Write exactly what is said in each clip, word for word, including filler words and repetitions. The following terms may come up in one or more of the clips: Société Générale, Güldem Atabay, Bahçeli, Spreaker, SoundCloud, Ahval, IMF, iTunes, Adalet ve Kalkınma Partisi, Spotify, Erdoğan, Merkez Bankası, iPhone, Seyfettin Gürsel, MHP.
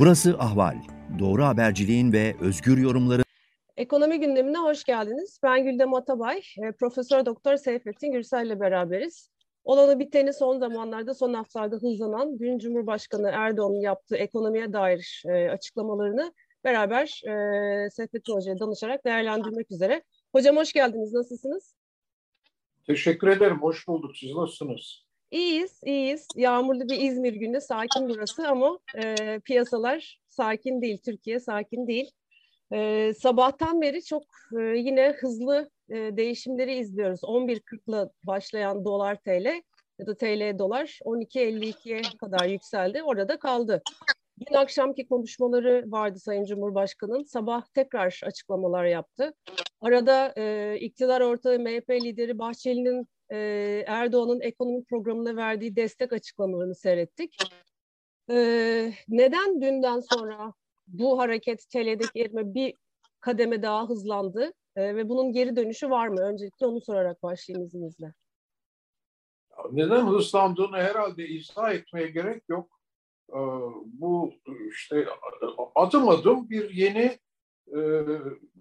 Burası Ahval. Doğru haberciliğin ve özgür yorumların... Ekonomi gündemine hoş geldiniz. Ben Güldem Atabay, Profesör Doktor Seyfettin Gürsel ile beraberiz. Olanı biteni son zamanlarda, son haftalarda hızlanan dün Cumhurbaşkanı Erdoğan'ın yaptığı ekonomiye dair açıklamalarını beraber Seyfettin Hoca'ya danışarak değerlendirmek üzere. Hocam hoş geldiniz, nasılsınız? Teşekkür ederim, hoş bulduk. Siz nasılsınız? İyiyiz, iyiyiz. Yağmurlu bir İzmir günü, sakin burası ama e, piyasalar sakin değil, Türkiye sakin değil. E, sabahtan beri çok e, yine hızlı e, değişimleri izliyoruz. on bir kırkla başlayan dolar T L ya da T L dolar on iki elli ikiye kadar yükseldi, orada kaldı. Dün akşamki konuşmaları vardı Sayın Cumhurbaşkanı'nın. Sabah tekrar açıklamalar yaptı. Arada e, iktidar ortağı M H P lideri Bahçeli'nin e, Erdoğan'ın ekonomik programına verdiği destek açıklamalarını seyrettik. E, neden dünden sonra bu hareket T L'deki erime bir kademe daha hızlandı e, ve bunun geri dönüşü var mı? Öncelikle onu sorarak başlayayım izninizle. Neden hızlandığını herhalde izah etmeye gerek yok. Bu işte adım adım bir yeni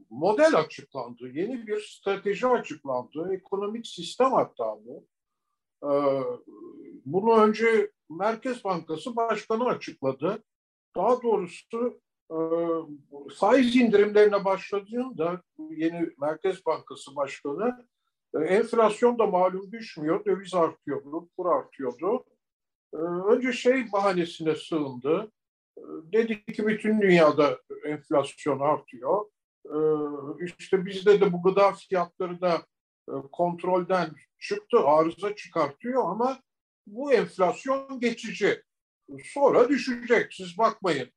model açıklandı, yeni bir strateji açıklandı, ekonomik sistem hatta bu. Bunu önce Merkez Bankası Başkanı açıkladı. Daha doğrusu faiz indirimlerine başladığında yeni Merkez Bankası Başkanı enflasyon da malum düşmüyor, döviz artıyordu, kur artıyordu. Önce şey bahanesine sığındı. Dedi ki bütün dünyada enflasyon artıyor. İşte bizde de bu gıda fiyatları da kontrolden çıktı, arıza çıkartıyor ama bu enflasyon geçici. Sonra düşecek. Siz bakmayın,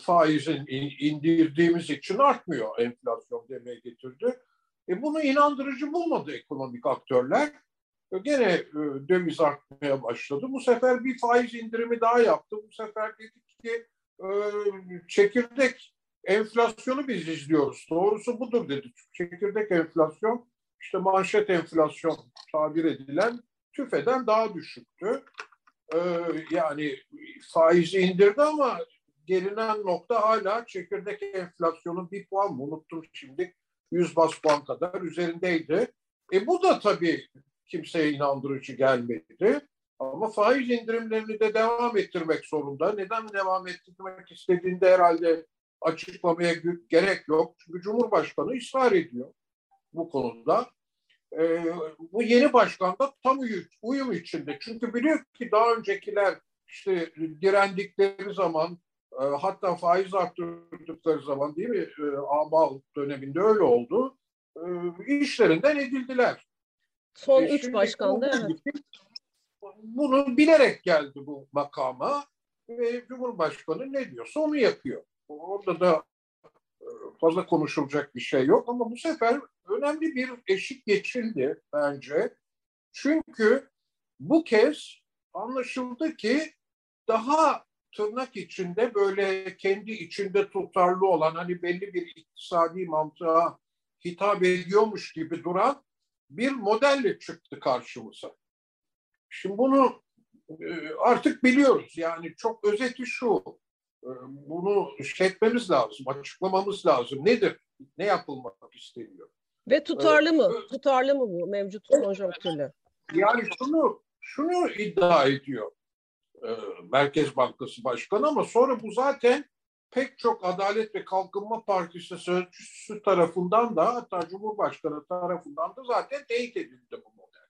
faizin indirdiğimiz için artmıyor enflasyon demeye getirdi. E bunu inandırıcı bulmadı ekonomik aktörler. Gene döviz artmaya başladı. Bu sefer bir faiz indirimi daha yaptı. Bu sefer dedik ki çekirdek enflasyonu biz izliyoruz. Doğrusu budur dedik. Çekirdek enflasyon, işte manşet enflasyon tabir edilen tüfeden daha düşüktü. Yani faizi indirdi ama gelinen nokta hala çekirdek enflasyonun bir puan mı? Unuttum şimdi. yüz baz puan kadar üzerindeydi. E bu da tabii kimseye inandırıcı gelmedi. Ama faiz indirimlerini de devam ettirmek zorunda. Neden devam ettirmek istediğinde herhalde açıklamaya gerek yok. Çünkü Cumhurbaşkanı ısrar ediyor bu konuda. Ee, bu yeni başkan da tam uyum içinde. Çünkü biliyor ki daha öncekiler işte direndikleri zaman e, hatta faiz arttırdıkları zaman değil mi? E, Ahval döneminde öyle oldu. E, işlerinden edildiler. Son e üç başkan da evet. Bunu bilerek geldi bu makama ve Cumhurbaşkanı ne diyorsa onu yapıyor. Orada da fazla konuşulacak bir şey yok ama bu sefer önemli bir eşik geçildi bence. Çünkü bu kez anlaşıldı ki daha tırnak içinde böyle kendi içinde tutarlı olan hani belli bir iktisadi mantığa hitap ediyormuş gibi duran bir modelle çıktı karşımıza. Şimdi bunu artık biliyoruz. Yani çok özeti şu. Bunu şey etmemiz lazım, açıklamamız lazım. Nedir? Ne yapılmak isteniyor? Ve tutarlı ee, mı? Tutarlı mı bu mevcut konjonktürle? Yani şunu, şunu iddia ediyor Merkez Bankası Başkanı ama sonra bu zaten pek çok Adalet ve Kalkınma Partisi sözcüsü tarafından da hatta Cumhurbaşkanı tarafından da zaten teyit edildi bu model.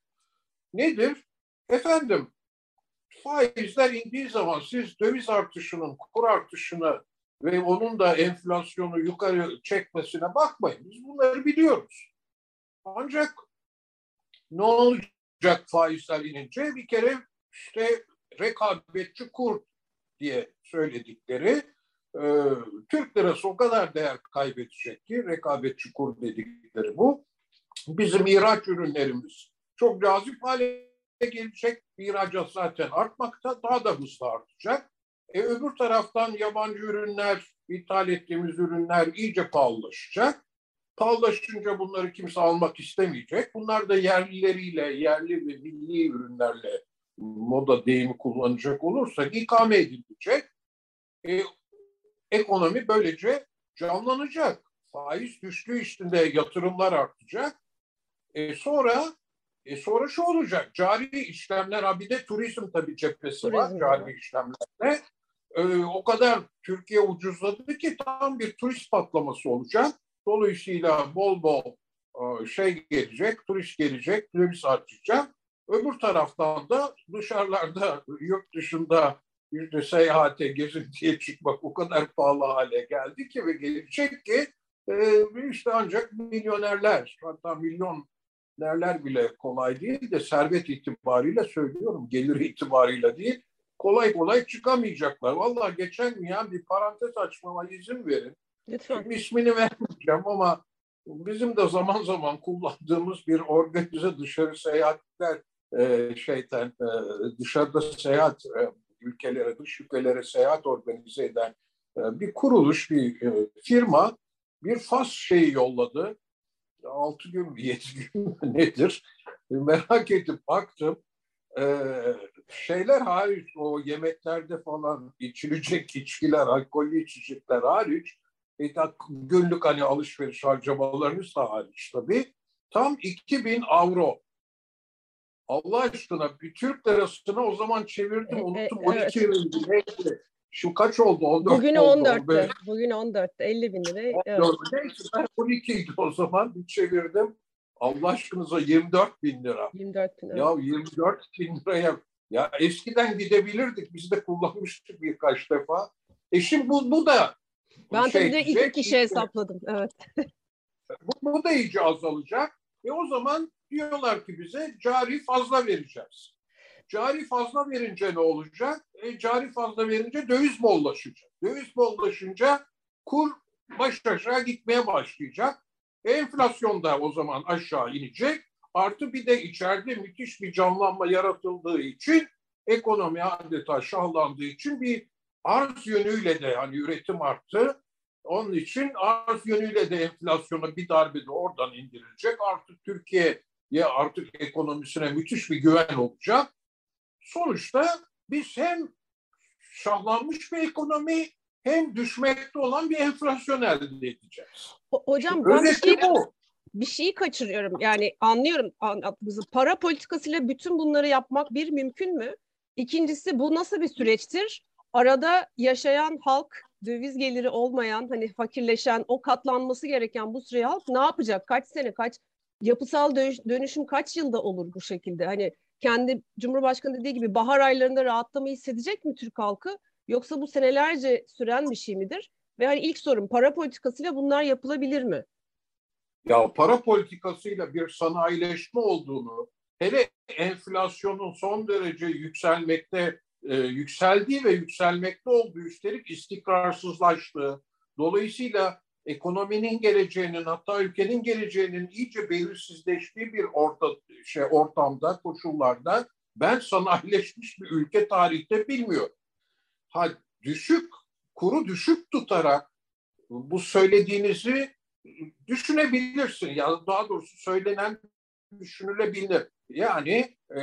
Nedir? Efendim faizler indiği zaman siz döviz artışının, kur artışına ve onun da enflasyonu yukarı çekmesine bakmayın. Biz bunları biliyoruz. Ancak ne olacak faizler inince? Bir kere işte rekabetçi kur diye söyledikleri Türk lirası o kadar değer kaybedecek ki rekabetçi kur dedikleri bu. Bizim ihraç ürünlerimiz çok cazip hale gelecek. İhracat zaten artmakta, daha da hızlı artacak. E, öbür taraftan yabancı ürünler, ithal ettiğimiz ürünler iyice pahalılaşacak. Pahalılaşınca bunları kimse almak istemeyecek. Bunlar da yerlileriyle, yerli ve milli ürünlerle moda deyimi kullanacak olursak ikame edilecek. E, ekonomi böylece canlanacak. Faiz düştüğü içinde yatırımlar artacak. E sonra e sonra şu olacak. Cari işlemler, ha bir de turizm tabii cephesi turizm var. Cari işlemlerde e, o kadar Türkiye ucuzladı ki tam bir turist patlaması olacak. Dolayısıyla bol bol e, şey gelecek, turist gelecek, döviz artacak. Öbür taraftan da dışarılarda, yurt dışında işte seyahate, gezintiye çıkmak o kadar pahalı hale geldi ki ve gelecek ki e, işte ancak milyonerler, hatta milyonerler bile kolay değil de servet itibariyle söylüyorum, gelir itibariyle değil, kolay kolay çıkamayacaklar. Vallahi geçen yani bir parantez açmama izin verin. Lütfen. Şimdi ismini vermeyeceğim ama bizim de zaman zaman kullandığımız bir organize dışarı seyahatler e, şeyden e, dışarıda seyahat e, ülkelere, dış ülkelere seyahat organize eden e, bir kuruluş, bir e, firma bir Fas şeyi yolladı. Altı gün, yedi gün nedir? E, merak edip baktım. E, şeyler hariç, o yemeklerde falan içilecek içkiler, alkollü içecekler hariç, e, günlük hani alışveriş harcamalarınız da hariç tabii. Tam iki bin avro. Allah aşkına bir Türk lirasını o zaman çevirdim, unuttum. on iki bin liraydı. Şu kaç oldu? on dört Bugün on dört. Bugün on dört. elli bin lira. Evet. Ben on ikiydi o zaman. Bir çevirdim. Allah aşkınıza yirmi dört bin lira. yirmi dört bin lira. Ya yirmi dört bin liraya. Ya eskiden gidebilirdik. Biz de kullanmıştık birkaç defa. E şimdi bu, bu da ben şey, tabii iki kişi şey, hesapladım. Evet. Bu, bu da iyice azalacak. E o zaman diyorlar ki bize cari fazla vereceğiz. Cari fazla verince ne olacak? E, cari fazla verince döviz bollaşacak. Döviz bollaşınca kur baş aşağı gitmeye başlayacak. E, enflasyon da o zaman aşağı inecek. Artı bir de içeride müthiş bir canlanma yaratıldığı için, ekonomi adeta şahlandığı için bir arz yönüyle de hani üretim arttı. Onun için arz yönüyle de enflasyona bir darbe de oradan indirilecek. Artık Türkiye ya artık ekonomisine müthiş bir güven olacak. Sonuçta biz hem şahlanmış bir ekonomi hem düşmekte olan bir enflasyon elde edeceğiz. Hocam ben bir şeyi, bir şeyi kaçırıyorum. Yani anlıyorum. Para politikasıyla bütün bunları yapmak bir mümkün mü? İkincisi, bu nasıl bir süreçtir? Arada yaşayan halk, döviz geliri olmayan, hani fakirleşen, o katlanması gereken bu süreye halk ne yapacak? Kaç sene, kaç yapısal dönüşüm kaç yılda olur bu şekilde? Hani kendi Cumhurbaşkanı dediği gibi bahar aylarında rahatlamayı hissedecek mi Türk halkı? Yoksa bu senelerce süren bir şey midir? Ve hani ilk sorum, para politikasıyla bunlar yapılabilir mi? Ya para politikasıyla bir sanayileşme olduğunu, hele enflasyonun son derece yükselmekte, e, yükseldiği ve yükselmekte olduğu, üstelik istikrarsızlaştığı, dolayısıyla ekonominin geleceğinin, hatta ülkenin geleceğinin iyice belirsizleştiği bir orta, şey, ortamda, koşullarda ben sanayileşmiş bir ülke tarihte bilmiyorum. Ha, düşük, kuru düşük tutarak bu söylediğinizi düşünebilirsin. Ya daha doğrusu söylenen düşünülebilir. Yani e,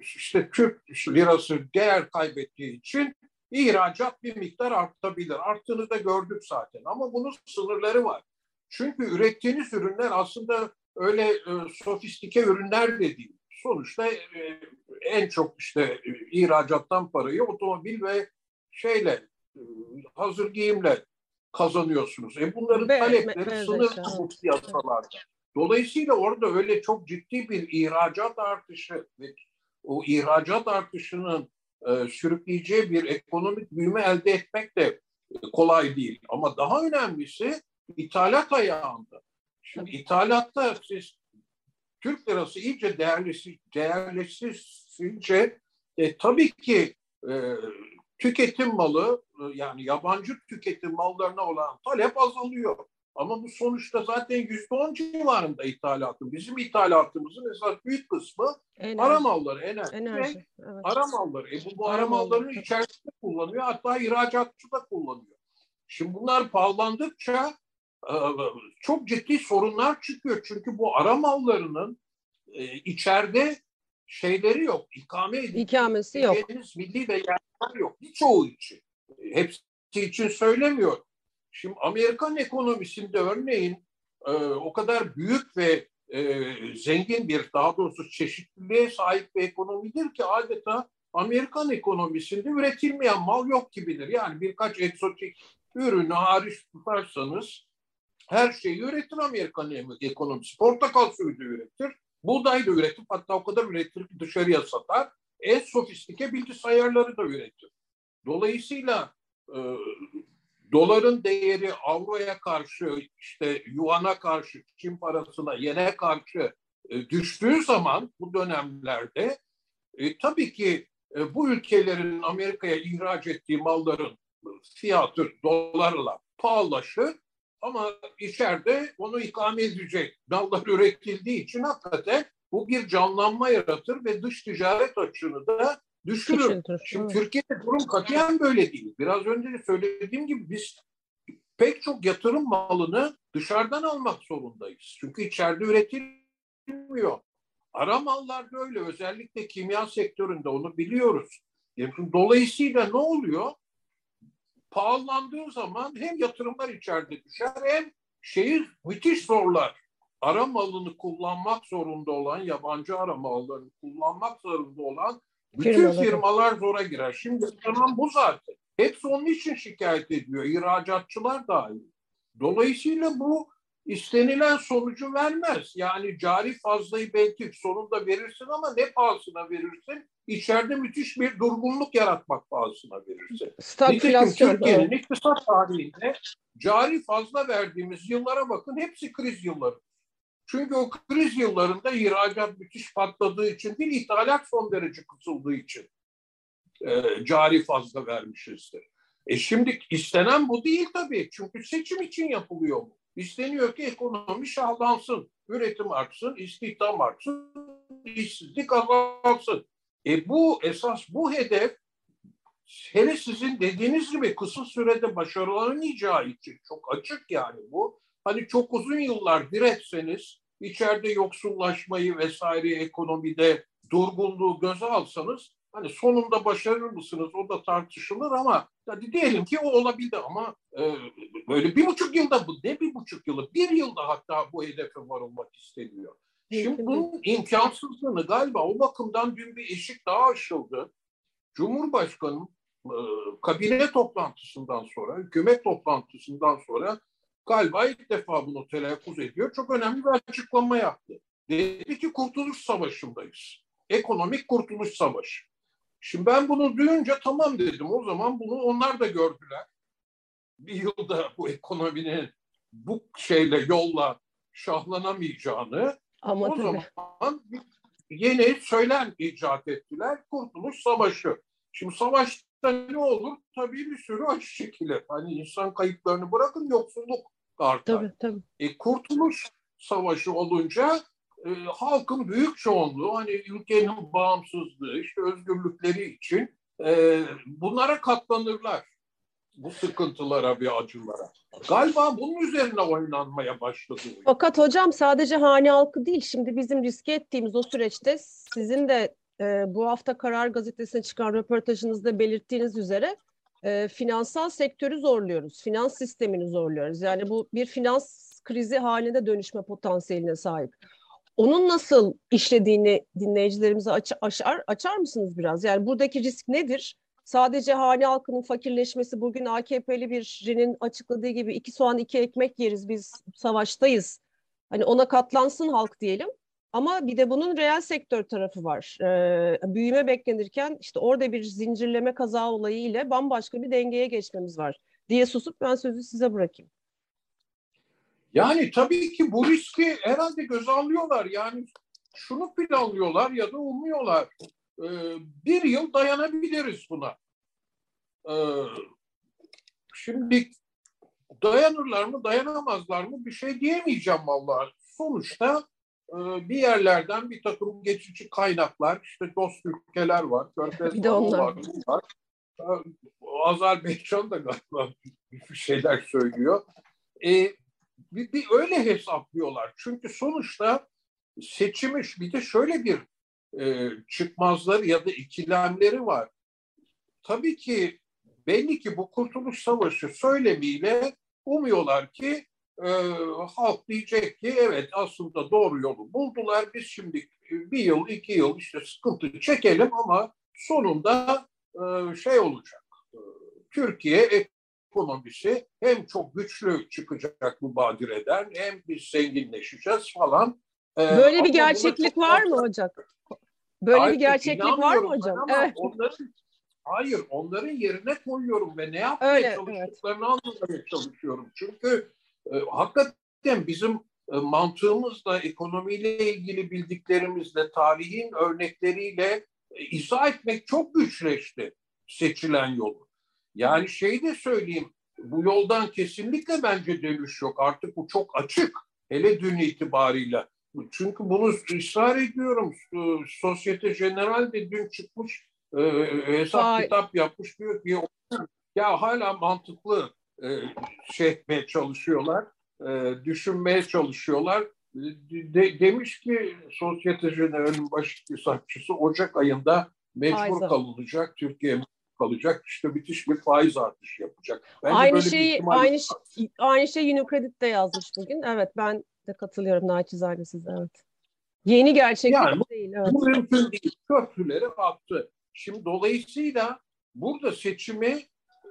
işte Türk lirası değer kaybettiği için İhracat bir miktar artabilir. Arttığını da gördük zaten ama bunun sınırları var. Çünkü ürettiğiniz ürünler aslında öyle e, sofistike ürünler de değil. Sonuçta e, en çok işte e, ihracattan parayı otomobil ve şeyle e, hazır giyimle kazanıyorsunuz. E bunların be, talepleri be, sınır be, bu piyasalarda. Dolayısıyla orada öyle çok ciddi bir ihracat artışı ve o ihracat artışının E, sürükleyeceği bir ekonomik büyüme elde etmek de e, kolay değil. Ama daha önemlisi ithalat ayağında. Şimdi ithalatta siz Türk lirası iyice değerlisi, değerleşsince e, tabii ki e, tüketim malı e, yani yabancı tüketim mallarına olan talep azalıyor. Ama bu sonuçta zaten yüzde on civarında ithalatı. Bizim ithalatımızın esas büyük kısmı ara malları, enerji, enerji. Evet. Ara malları. E bu, bu ara malların içerisinde kullanıyor. Hatta ihracatçı da kullanıyor. Şimdi bunlar pahalandıkça çok ciddi sorunlar çıkıyor. Çünkü bu ara mallarının içeride şeyleri yok. İkame edilmesi, İkamesi yok. Milli ve yerler yok. Birçoğu için. Hepsi gittiği için söylemiyor. Şimdi Amerikan ekonomisinde örneğin e, o kadar büyük ve e, zengin bir, daha doğrusu çeşitliliğe sahip bir ekonomidir ki adeta Amerikan ekonomisinde üretilmeyen mal yok gibidir. Yani birkaç egzotik ürünü hariç tutarsanız her şeyi üretir Amerikan ekonomisi. Portakal suyu da üretir, buğday da üretir, hatta o kadar üretir ki dışarıya satar. En sofistike bilgisayarları da üretir. Dolayısıyla e, doların değeri avroya karşı, işte yuana karşı, Çin parasına, yene karşı e, düştüğü zaman bu dönemlerde e, tabii ki e, bu ülkelerin Amerika'ya ihraç ettiği malların fiyatı dolarla pahalaşır ama içeride onu ikame edecek mallar üretildiği için hakikaten bu bir canlanma yaratır ve dış ticaret açığını da düşürür. Şimdi Türkiye'de durum katiyen böyle değil. Biraz önce de söylediğim gibi biz pek çok yatırım malını dışarıdan almak zorundayız. Çünkü içeride üretilmiyor. Ara mallar böyle. Özellikle kimya sektöründe onu biliyoruz. Dolayısıyla ne oluyor? Pahalandığı zaman hem yatırımlar içeride düşer hem şehir müthiş zorlar. Ara malını kullanmak zorunda olan, yabancı ara mallarını kullanmak zorunda olan bütün firmalar zora girer. Şimdi tamam bu zaten. Hepsi onun için şikayet ediyor. İhracatçılar dahil. Dolayısıyla bu istenilen sonucu vermez. Yani cari fazlayı belki sonunda verirsin ama ne pahasına verirsin? İçeride müthiş bir durgunluk yaratmak pahasına verirsin. Nitekim Türkiye'nin iktisat tarihinde cari fazla verdiğimiz yıllara bakın, hepsi kriz yılları. Çünkü o kriz yıllarında ihracat müthiş patladığı için değil, ithalat son derece kısıldığı için e, cari fazla vermişizdir. E şimdi istenen bu değil tabii. Çünkü seçim için yapılıyor mu? İsteniyor ki ekonomi şahlansın, üretim artsın, istihdam artsın, işsizlik azalsın. E bu esas, bu hedef hele sizin dediğiniz gibi kısa sürede başarılamayacağı için çok açık yani bu. Hani çok uzun yıllar diretseniz, içeride yoksullaşmayı vesaire, ekonomide durgunluğu göze alsanız, hani sonunda başarır mısınız? O da tartışılır ama hadi diyelim ki o olabildi ama e, böyle bir buçuk yılda, bu ne bir buçuk yılı, bir yılda hatta bu hedefe varılmak isteniyor. Şimdi bunun imkansızlığını galiba o bakımdan dün bir eşik daha aşıldı. Cumhurbaşkanı e, kabine toplantısından sonra, hükümet toplantısından sonra galiba ilk defa bunu telaffuz ediyor. Çok önemli bir açıklama yaptı. Dedi ki kurtuluş savaşındayız. Ekonomik kurtuluş savaşı. Şimdi ben bunu duyunca tamam dedim. O zaman bunu onlar da gördüler. Bir yılda bu ekonominin bu şeyle, yolla şahlanamayacağını. Ama o tabii. zaman yeni söylem icat ettiler. Kurtuluş savaşı. Şimdi savaşta ne olur? Tabii bir sürü acı çekilir. Hani insan kayıplarını bırakın, yoksulluk artar. Tabii, tabii. E, kurtuluş savaşı olunca e, halkın büyük çoğunluğu hani ülkenin bağımsızlığı, işte özgürlükleri için e, bunlara katlanırlar. Bu sıkıntılara, bir acılara. Galiba bunun üzerine oynanmaya başladı. Fakat hocam sadece hane halkı değil. Şimdi bizim riske ettiğimiz o süreçte sizin de Ee, bu hafta Karar Gazetesi'ne çıkan röportajınızda belirttiğiniz üzere e, finansal sektörü zorluyoruz. Finans sistemini zorluyoruz. Yani bu bir finans krizi haline dönüşme potansiyeline sahip. Onun nasıl işlediğini dinleyicilerimize aç, aşar, açar mısınız biraz? Yani buradaki risk nedir? Sadece hane halkının fakirleşmesi, bugün A K P'li birinin açıkladığı gibi iki soğan iki ekmek yeriz, biz savaştayız. Hani ona katlansın halk diyelim. Ama bir de bunun reel sektör tarafı var. Ee, büyüme beklenirken işte orada bir zincirleme kaza olayı ile bambaşka bir dengeye geçmemiz var diye susup ben sözü size bırakayım. Yani tabii ki bu riski herhalde göze alıyorlar. Yani şunu planlıyorlar ya da umuyorlar. Ee, bir yıl dayanabiliriz buna. Ee, şimdi dayanırlar mı, dayanamazlar mı bir şey diyemeyeceğim vallahi. Sonuçta bir yerlerden bir takım geçici kaynaklar, işte dost ülkeler var, Körfez var, var. Azerbaycan da galiba bir şeyler söylüyor. Ee, bir, bir öyle hesaplıyorlar. Çünkü sonuçta seçilmiş, bir de şöyle bir e, çıkmazları ya da ikilemleri var. Tabii ki Belli ki bu Kurtuluş Savaşı söylemiyle umuyorlar ki e, halk diyecek ki evet aslında doğru yolu buldular. Biz şimdi bir yıl, iki yıl işte sıkıntı çekelim ama sonunda e, şey olacak. E, Türkiye ekonomisi hem çok güçlü çıkacak mübadireden hem biz zenginleşeceğiz falan. E, Böyle bir gerçeklik var mı hocam? Böyle Hayır, bir gerçeklik var mı hocam? Evet. Onların, hayır, onların yerine koyuyorum ve ne yapmaya Öyle, çalıştıklarını evet. anlamaya çalışıyorum. Çünkü e, hakikaten bizim e, mantığımızla, ekonomiyle ilgili bildiklerimizle, tarihin örnekleriyle e, izah etmek çok güçleşti seçilen yolu. Yani şey de söyleyeyim, bu yoldan kesinlikle bence dönüş yok. Artık bu çok açık, hele dün itibarıyla. Çünkü bunu ısrar ediyorum. Société Générale de dün çıkmış e, hesap Ay. kitap yapmış diyor ki ya hala mantıklı e, şey etmeye çalışıyorlar, e, düşünmeye çalışıyorlar. De, demiş ki Société Générale'in baş hesapçısı Ocak ayında mecbur Ay. kalınacak, Türkiye kalacak, işte bitiş bir faiz artışı yapacak. Bence aynı şey aynı şey, aynı şey UniCredit'te yazmış bugün. Evet ben de katılıyorum naçizane size. Evet. Yeni gerçeklik yani, değil. Evet. Bu mümkün değil. Köprüleri attı. Şimdi dolayısıyla burada seçimi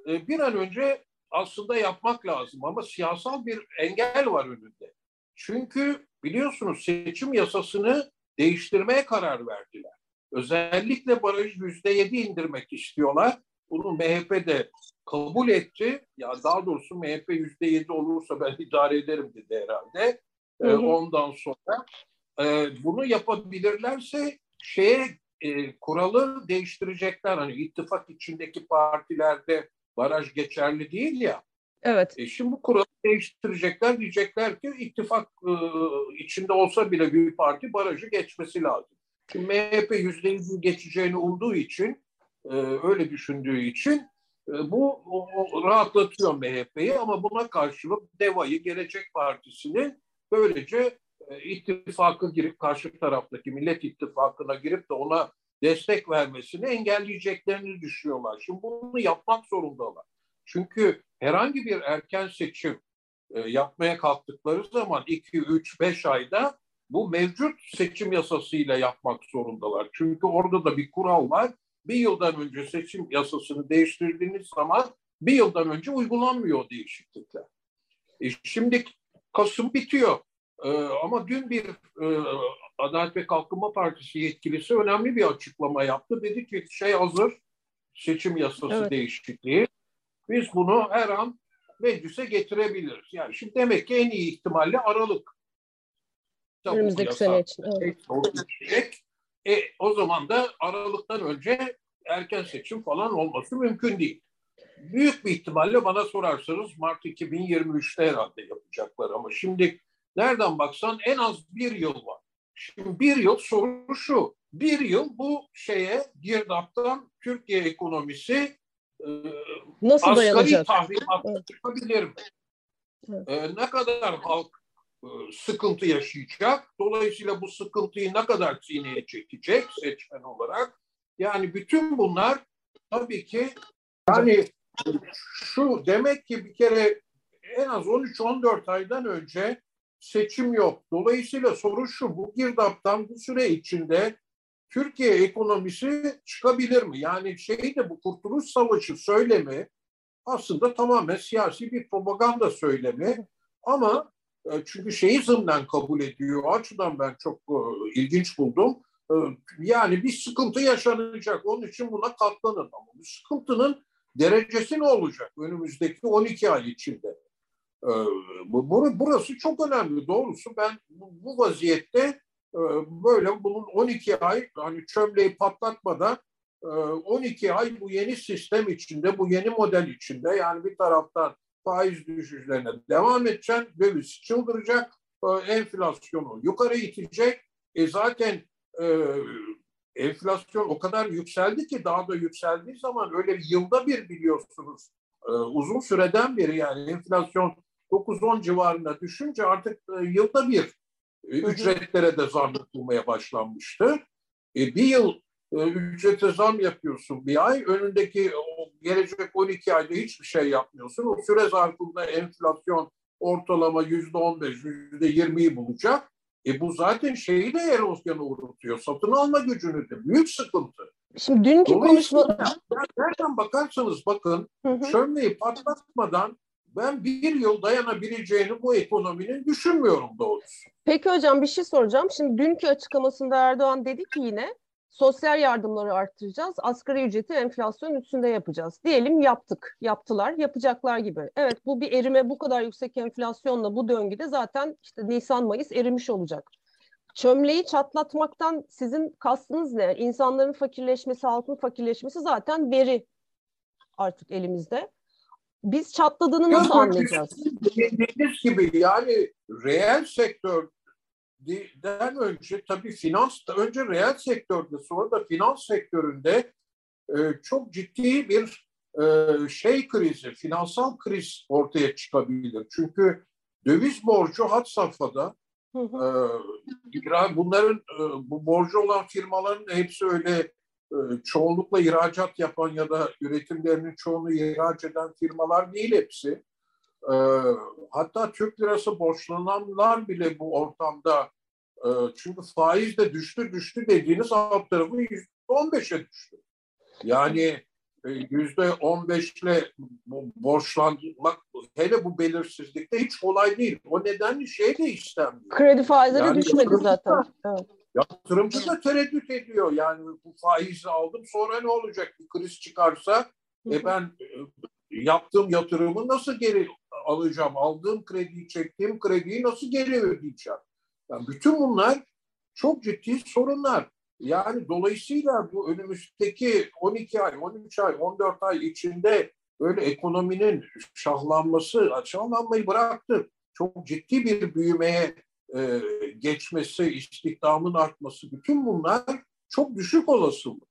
e, bir an önce aslında yapmak lazım ama siyasal bir engel var önünde. Çünkü biliyorsunuz seçim yasasını değiştirmeye karar verdiler. Özellikle barajı yüzde yedi indirmek istiyorlar. Bunu M H P de kabul etti. Ya daha doğrusu M H P yüzde yedi olursa ben idare ederim dedi herhalde. Hı hı. Ondan sonra e, bunu yapabilirlerse şeye e, kuralı değiştirecekler. Hani ittifak içindeki partilerde baraj geçerli değil ya. Evet. E, şimdi bu kuralı değiştirecekler, diyecekler ki ittifak e, içinde olsa bile bir parti barajı geçmesi lazım. Şimdi M H P yüzde yüzü geçeceğini umduğu için e, öyle düşündüğü için e, bu o, o, rahatlatıyor M H P'yi ama buna karşılık DEVA'yı, Gelecek Partisi'ni böylece e, ittifaka girip karşı taraftaki Millet İttifakı'na girip de ona destek vermesini engelleyeceklerini düşünüyorlar. Şimdi bunu yapmak zorundalar. Çünkü herhangi bir erken seçim e, yapmaya kalktıkları zaman iki, üç, beş ayda bu mevcut seçim yasasıyla yapmak zorundalar. Çünkü orada da bir kural var. Bir yıldan önce seçim yasasını değiştirdiğiniz zaman bir yıldan önce uygulanmıyor değişiklikler. E, şimdi Kasım bitiyor ee, ama dün bir e, Adalet ve Kalkınma Partisi yetkilisi önemli bir açıklama yaptı. Dedi ki şey hazır, seçim yasası evet. değişikliği. Biz bunu her an meclise getirebiliriz. Yani şimdi demek ki en iyi ihtimalle Aralık. Önümüzdeki sene için. Evet. E, o zaman da Aralık'tan önce erken seçim falan olması mümkün değil. Büyük bir ihtimalle bana sorarsanız Mart iki bin yirmi üç'te herhalde yapacaklar ama şimdi nereden baksan en az bir yıl var. Şimdi bir yıl soru şu, bir yıl bu şeye girdaptan Türkiye ekonomisi nasıl asgari dayanacak? Tahribatı evet. çıkabilir mi? Evet. E, ne kadar halk e, sıkıntı yaşayacak? Dolayısıyla bu sıkıntıyı ne kadar sineye çekecek seçmen olarak? Yani bütün bunlar tabii ki yani şu demek ki bir kere en az on üç on dört aydan önce seçim yok. Dolayısıyla soru şu, bu girdaptan bu süre içinde Türkiye ekonomisi çıkabilir mi? Yani şey de bu Kurtuluş Savaşı söylemi aslında tamamen siyasi bir propaganda söylemi. Ama çünkü şeyi zımnen kabul ediyor. O açıdan ben çok ilginç buldum. Yani bir sıkıntı yaşanacak. Onun için buna katlanın. Ama bu sıkıntının derecesi ne olacak önümüzdeki on iki ay içinde? Burası çok önemli. Doğrusu ben bu vaziyette böyle bunun on iki ay hani çömleği patlatmadan on iki ay bu yeni sistem içinde, bu yeni model içinde yani bir taraftan faiz düşüşlerine devam edeceksin, döviz çıldıracak, enflasyonu yukarı itecek. E zaten Ee, enflasyon o kadar yükseldi ki daha da yükseldiği zaman öyle yılda bir biliyorsunuz e, uzun süreden beri yani enflasyon dokuz on civarında düşünce artık e, yılda bir e, ücretlere de zam yapılmaya başlanmıştı. E, bir yıl e, ücrete zam yapıyorsun bir ay önündeki gelecek on iki ayda hiçbir şey yapmıyorsun. O süre zarfında enflasyon ortalama yüzde on beş, yüzde yirmiyi bulacak. E bu zaten şeyi de erozyona uğratıyor. Satın alma gücünü de. Büyük sıkıntı. Şimdi dünkü konuşmada... Nereden bakarsanız bakın, hı hı. Şömineyi patlatmadan ben bir yıl dayanabileceğini bu ekonominin düşünmüyorum doğrusu. Peki hocam bir şey soracağım. Şimdi dünkü açıklamasında Erdoğan dedi ki yine sosyal yardımları arttıracağız, asgari ücreti enflasyon üstünde yapacağız. Diyelim yaptık, yaptılar, yapacaklar gibi. Evet bu bir erime, bu kadar yüksek enflasyonla bu döngüde zaten işte Nisan-Mayıs erimiş olacak. Çömleği çatlatmaktan sizin kastınız ne? İnsanların fakirleşmesi, halkın fakirleşmesi zaten veri artık elimizde. Biz çatladığını nasıl yok, anlayacağız? Dediğiniz gibi yani reel sektörden önce tabii finans, önce reel sektörde sonra da finans sektöründe e, çok ciddi bir e, şey krizi, finansal kriz ortaya çıkabilir. Çünkü döviz borcu had safhada. Hı hı. E, bunların e, bu borcu olan firmaların hepsi öyle e, çoğunlukla ihracat yapan ya da üretimlerinin çoğunu ihraç eden firmalar değil hepsi. E, hatta Türk lirası borçlananlar bile bu ortamda e, çünkü faiz de düştü düştü dediğiniz alt tarafı yüzde on beşe düştü. Yani e, yüzde on beşle borçlanmak hele bu belirsizlikte hiç kolay değil. O nedenle şey de istemiyor. Kredi faizleri yani düşmedi zaten. Evet. Yatırımcı da tereddüt ediyor. Yani bu faizi aldım sonra ne olacak? Bir kriz çıkarsa e ben yaptığım yatırımı nasıl geri alacağım? Aldığım krediyi, çektiğim krediyi nasıl geri ödeyeceğim? Yani bütün bunlar çok ciddi sorunlar. Yani dolayısıyla bu önümüzdeki on iki ay, on üç ay, on dört ay içinde böyle ekonominin şahlanması, şahlanmayı bıraktı. Çok ciddi bir büyümeye e, geçmesi, istihdamın artması, bütün bunlar çok düşük olasılık.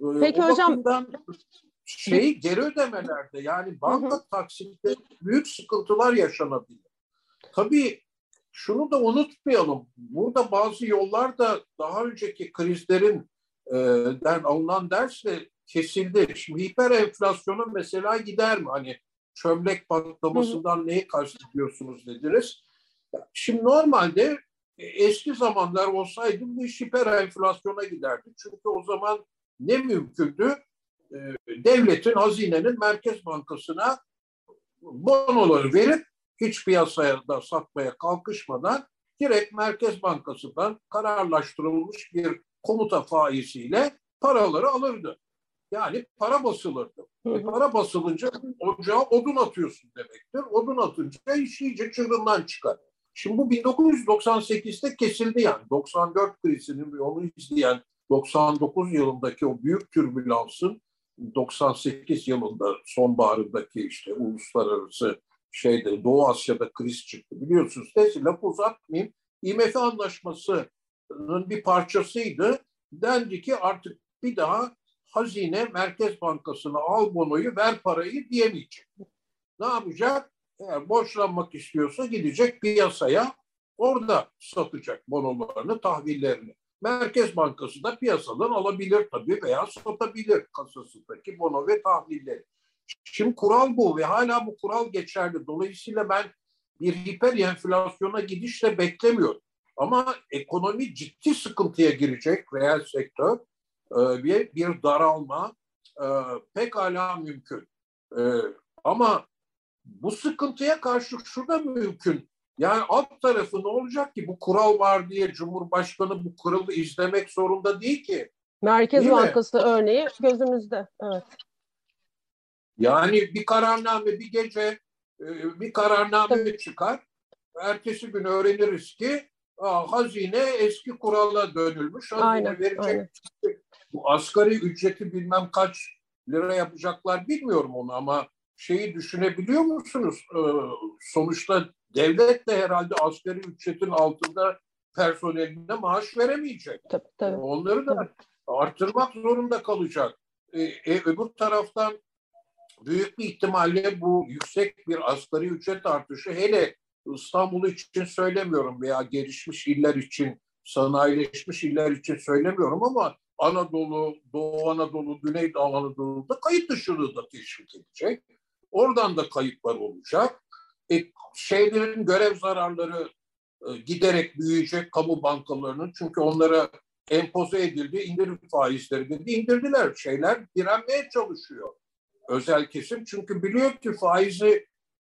E, Peki hocam. Şey, geri ödemelerde yani banka hı hı. taksitte büyük sıkıntılar yaşanabilir. Tabii şunu da unutmayalım. Burada bazı yollar da daha önceki krizlerin e, den alınan dersle kesildi. Şimdi hiper enflasyona mesela gider mi? Hani çömlek patlamasından hı hı. neyi kastediyorsunuz dediniz. Şimdi normalde eski zamanlar olsaydı bu iş hiper enflasyona giderdi. Çünkü o zaman ne mümkündü? Devletin, hazinenin Merkez Bankası'na bonoları verip hiç piyasaya da satmaya kalkışmadan direkt Merkez Bankası'ndan kararlaştırılmış bir komuta faiziyle paraları alırdı. Yani para basılırdı. E para basılınca ocağa odun atıyorsun demektir. Odun atınca iş iyice çığırından çıkar. Şimdi bu bin dokuz yüz doksan sekizde kesildi yani. doksan dört krizinin ve onu izleyen doksan dokuz yılındaki o büyük türbülansın doksan sekiz yılında sonbaharındaki işte uluslararası şeyde Doğu Asya'da kriz çıktı. Biliyorsunuz neyse laf uzatmayayım. I M F anlaşmasının bir parçasıydı. Dendi ki artık bir daha hazine Merkez Bankası'na al bonoyu ver parayı diyemeyecek. Ne yapacak? Eğer borçlanmak istiyorsa gidecek piyasaya orada satacak bonolarını, tahvillerini. Merkez Bankası da piyasadan alabilir tabii veya satabilir kasasındaki bono ve tahvilleri. Şimdi kural bu ve hala bu kural geçerli. Dolayısıyla ben bir hiper enflasyona gidişle beklemiyorum. Ama ekonomi ciddi sıkıntıya girecek reel sektör. Bir, bir daralma e, pekala mümkün. E, ama bu sıkıntıya karşı şu da mümkün. Yani alt tarafı ne olacak ki? Bu kural var diye Cumhurbaşkanı bu kuralı izlemek zorunda değil ki. Merkez değil Bankası mi? Örneği gözümüzde. Evet. Yani bir kararname bir gece bir kararname tabii. Çıkar. Ertesi gün öğreniriz ki Aa, hazine eski kurala dönülmüş. Hazine aynen, verecek. Aynen. Bu asgari ücreti bilmem kaç lira yapacaklar bilmiyorum onu ama şeyi düşünebiliyor musunuz? Ee, sonuçta devlet de herhalde asgari ücretin altında personeline maaş veremeyecek. Tabii, tabii. Onları da tabii. Artırmak zorunda kalacak. Ee, e, öbür taraftan büyük bir ihtimalle bu yüksek bir asgari ücret artışı hele İstanbul için söylemiyorum veya gelişmiş iller için, sanayileşmiş iller için söylemiyorum ama Anadolu, Doğu Anadolu, Güneydoğu Anadolu'da kayıt dışılığı da teşvik edecek. Oradan da kayıplar olacak. E, şeylerin görev zararları e, giderek büyüyecek kamu bankalarının. Çünkü onlara empoze edildi, indirim faizleri dedi, indirdiler. Şeyler direnmeye çalışıyor. Özel kesim. Çünkü biliyor ki faizi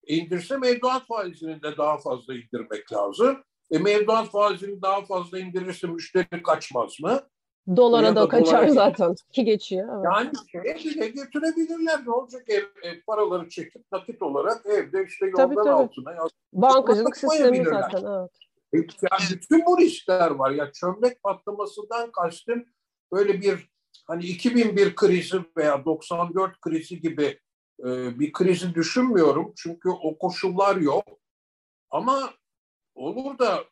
indirse mevduat faizini de daha fazla indirmek lazım. E, mevduat faizini daha fazla indirirse müşteri kaçmaz mı? Dolara da, da kaçar dolara... zaten ki geçiyor. Evet. Yani şeye bile götürebilirler. Ne olacak? Ev, ev paraları çekip nakit olarak evde işte yoldan tabii, altına tabii. Bankacılık sistemi zaten. Evet. Yani bütün bu riskler var. Ya çömlek patlamasından kastım böyle bir hani iki bin bir krizi veya doksan dört krizi gibi e, bir krizi düşünmüyorum. Çünkü o koşullar yok. Ama olur da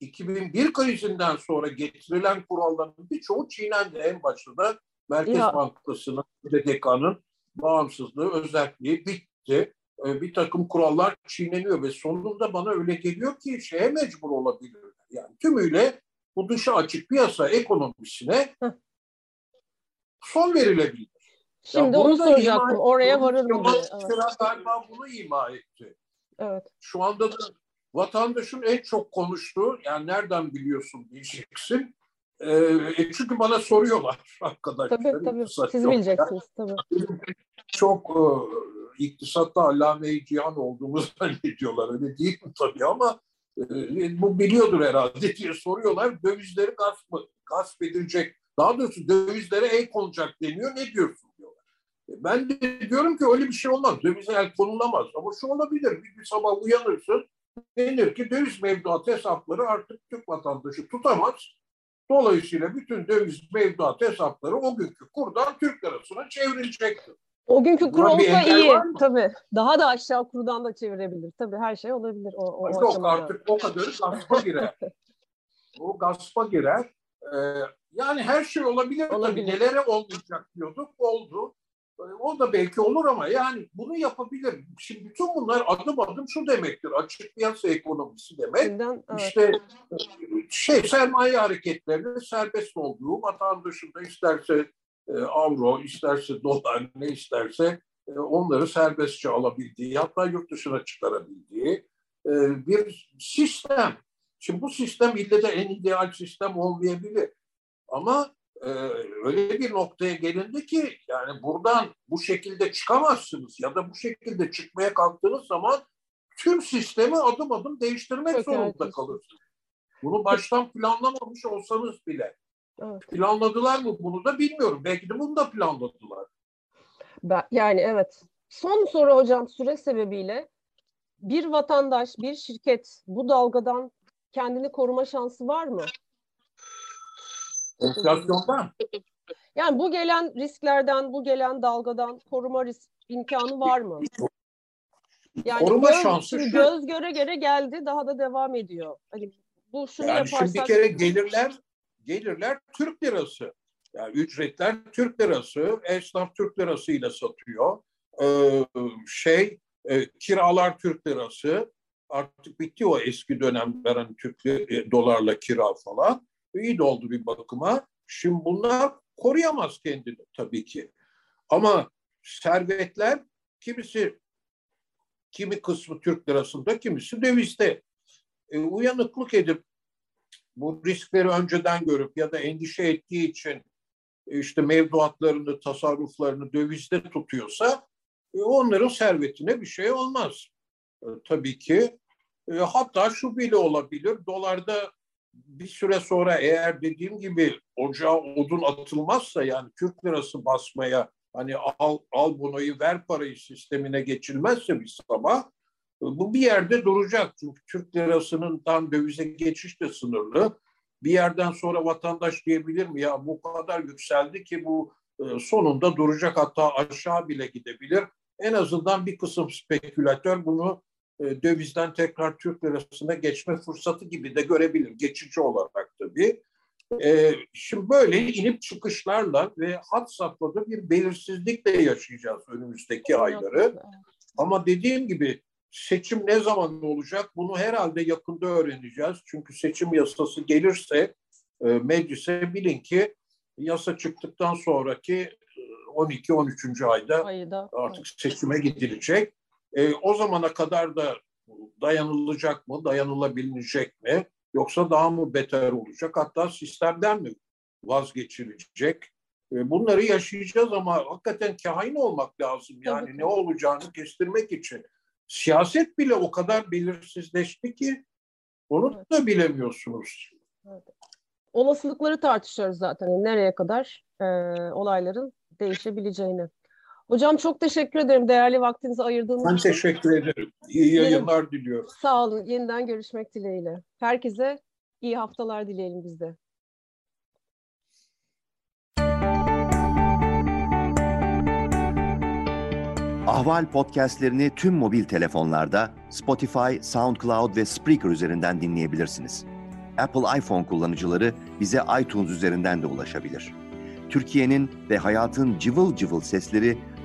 iki bin bir krizinden sonra getirilen kuralların birçoğu çiğnendi. En başta da Merkez Bankası'nın, D D K'nın bağımsızlığı, özelliği bitti. Bir takım kurallar çiğneniyor ve sonunda bana öyle geliyor ki şeye mecbur olabilirler. Yani tümüyle bu dışa açık piyasa ekonomisine son verilebilir. Şimdi yani onu soracaktım. Oraya varırım. Galiba bunu ima etti. Evet. Şu anda da vatandaşın en çok konuştuğu, yani nereden biliyorsun diyeceksin. E, çünkü bana soruyorlar arkadaşlar. Tabii tabii, siz çok bileceksiniz. Tabii. Çok e, iktisatta allame-i cihan olduğumu zannediyorlar. Öyle değil mi tabii ama e, bu biliyordur herhalde diye soruyorlar. Dövizleri gasp, gasp edilecek, daha doğrusu dövizlere el konacak deniyor. Ne diyorsun diyorlar. E, ben de diyorum ki öyle bir şey olmaz. Dövize el konulamaz. Ama şu olabilir, bir, bir sabah uyanırsın. Denir ki döviz mevduat hesapları artık Türk vatandaşı tutamaz. Dolayısıyla bütün döviz mevduat hesapları o günkü kurdan Türk lirasına çevrilecektir. O günkü kur olsa iyi tabii. Daha da aşağı kurdan da çevirebilir. Tabii her şey olabilir. O, o Yok aşamada. Artık o kadarı gaspa girer. O gaspa girer. Ee, yani her şey olabilir. olabilir. Tabii nelere olmayacak diyorduk. Oldu. O da belki olur ama yani bunu yapabilir. Şimdi bütün bunlar adım adım şu demektir. Açık piyasa ekonomisi demek. Şimdiden, evet. İşte şey sermaye hareketlerinin serbest olduğu, vatandaşın da isterse e, avro, isterse dolar, ne isterse e, onları serbestçe alabildiği, hatta yurt dışına çıkarabildiği e, bir sistem. Şimdi bu sistem ille de en ideal sistem olmayabilir. Ama Ee, öyle bir noktaya gelindi ki yani buradan bu şekilde çıkamazsınız ya da bu şekilde çıkmaya kalktığınız zaman tüm sistemi adım adım değiştirmek Çok zorunda evet. kalırsınız. Bunu baştan planlamamış olsanız bile. Evet. Planladılar mı bunu da bilmiyorum. Belki de bunu da planladılar. Yani evet. Son soru hocam, süre sebebiyle bir vatandaş, bir şirket bu dalgadan kendini koruma şansı var mı? Enflasyondan. Yani bu gelen risklerden, bu gelen dalgadan koruma risk imkanı var mı? Yani koruma göz, şansı şu. Göz göre göre geldi, daha da devam ediyor. Hani bu şunu yani yaparsak. Şimdi bir kere gelirler, gelirler Türk lirası. Yani ücretler Türk lirası, esnaf Türk lirası ile satıyor. Ee, şey, e, kiralar Türk lirası. Artık bitti o eski dönem veren Türk e, dolarla kira falan. İyi de oldu bir bakıma. Şimdi bunlar koruyamaz kendini tabii ki. Ama servetler kimisi, kimi kısmı Türk lirasında, kimisi dövizde. E, uyanıklık edip bu riskleri önceden görüp ya da endişe ettiği için işte mevduatlarını, tasarruflarını dövizde tutuyorsa e, onların servetine bir şey olmaz. E, tabii ki. E, hatta şu bile olabilir. Dolarda bir süre sonra eğer dediğim gibi ocağa odun atılmazsa yani Türk lirası basmaya hani al, al bunuyu ver parayı sistemine geçilmezse bir sabah bu bir yerde duracak. Çünkü Türk lirasının tam dövize geçiş de sınırlı. Bir yerden sonra vatandaş diyebilir mi ya bu kadar yükseldi ki bu sonunda duracak, hatta aşağı bile gidebilir. En azından bir kısım spekülatör bunu dövizden tekrar Türk lirasına geçme fırsatı gibi de görebilir. Geçici olarak tabii. Ee, şimdi böyle inip çıkışlarla ve had safhada bir belirsizlikle yaşayacağız önümüzdeki ayları. Ama dediğim gibi seçim ne zaman olacak bunu herhalde yakında öğreneceğiz. Çünkü seçim yasası gelirse e, meclise bilin ki yasa çıktıktan sonraki on iki on üçüncü ayda, ayda artık seçime gidilecek. E, o zamana kadar da dayanılacak mı, dayanılabilecek mi? Yoksa daha mı beter olacak? Hatta sistemden mi vazgeçilecek? E, bunları yaşayacağız ama hakikaten kahin olmak lazım. Yani evet, ne olacağını kestirmek için. Siyaset bile o kadar belirsizleşti ki onu evet, da bilemiyorsunuz. Evet. Olasılıkları tartışıyoruz zaten. Yani nereye kadar e, olayların değişebileceğini. Hocam çok teşekkür ederim değerli vaktinizi ayırdığınız için. Ben teşekkür ederim. İyi yayınlar diliyorum. Sağ olun. Yeniden görüşmek dileğiyle. Herkese iyi haftalar dileyelim biz de. Ahval podcastlerini tüm mobil telefonlarda Spotify, SoundCloud ve Spreaker üzerinden dinleyebilirsiniz. Apple iPhone kullanıcıları bize iTunes üzerinden de ulaşabilir. Türkiye'nin ve hayatın cıvıl cıvıl sesleri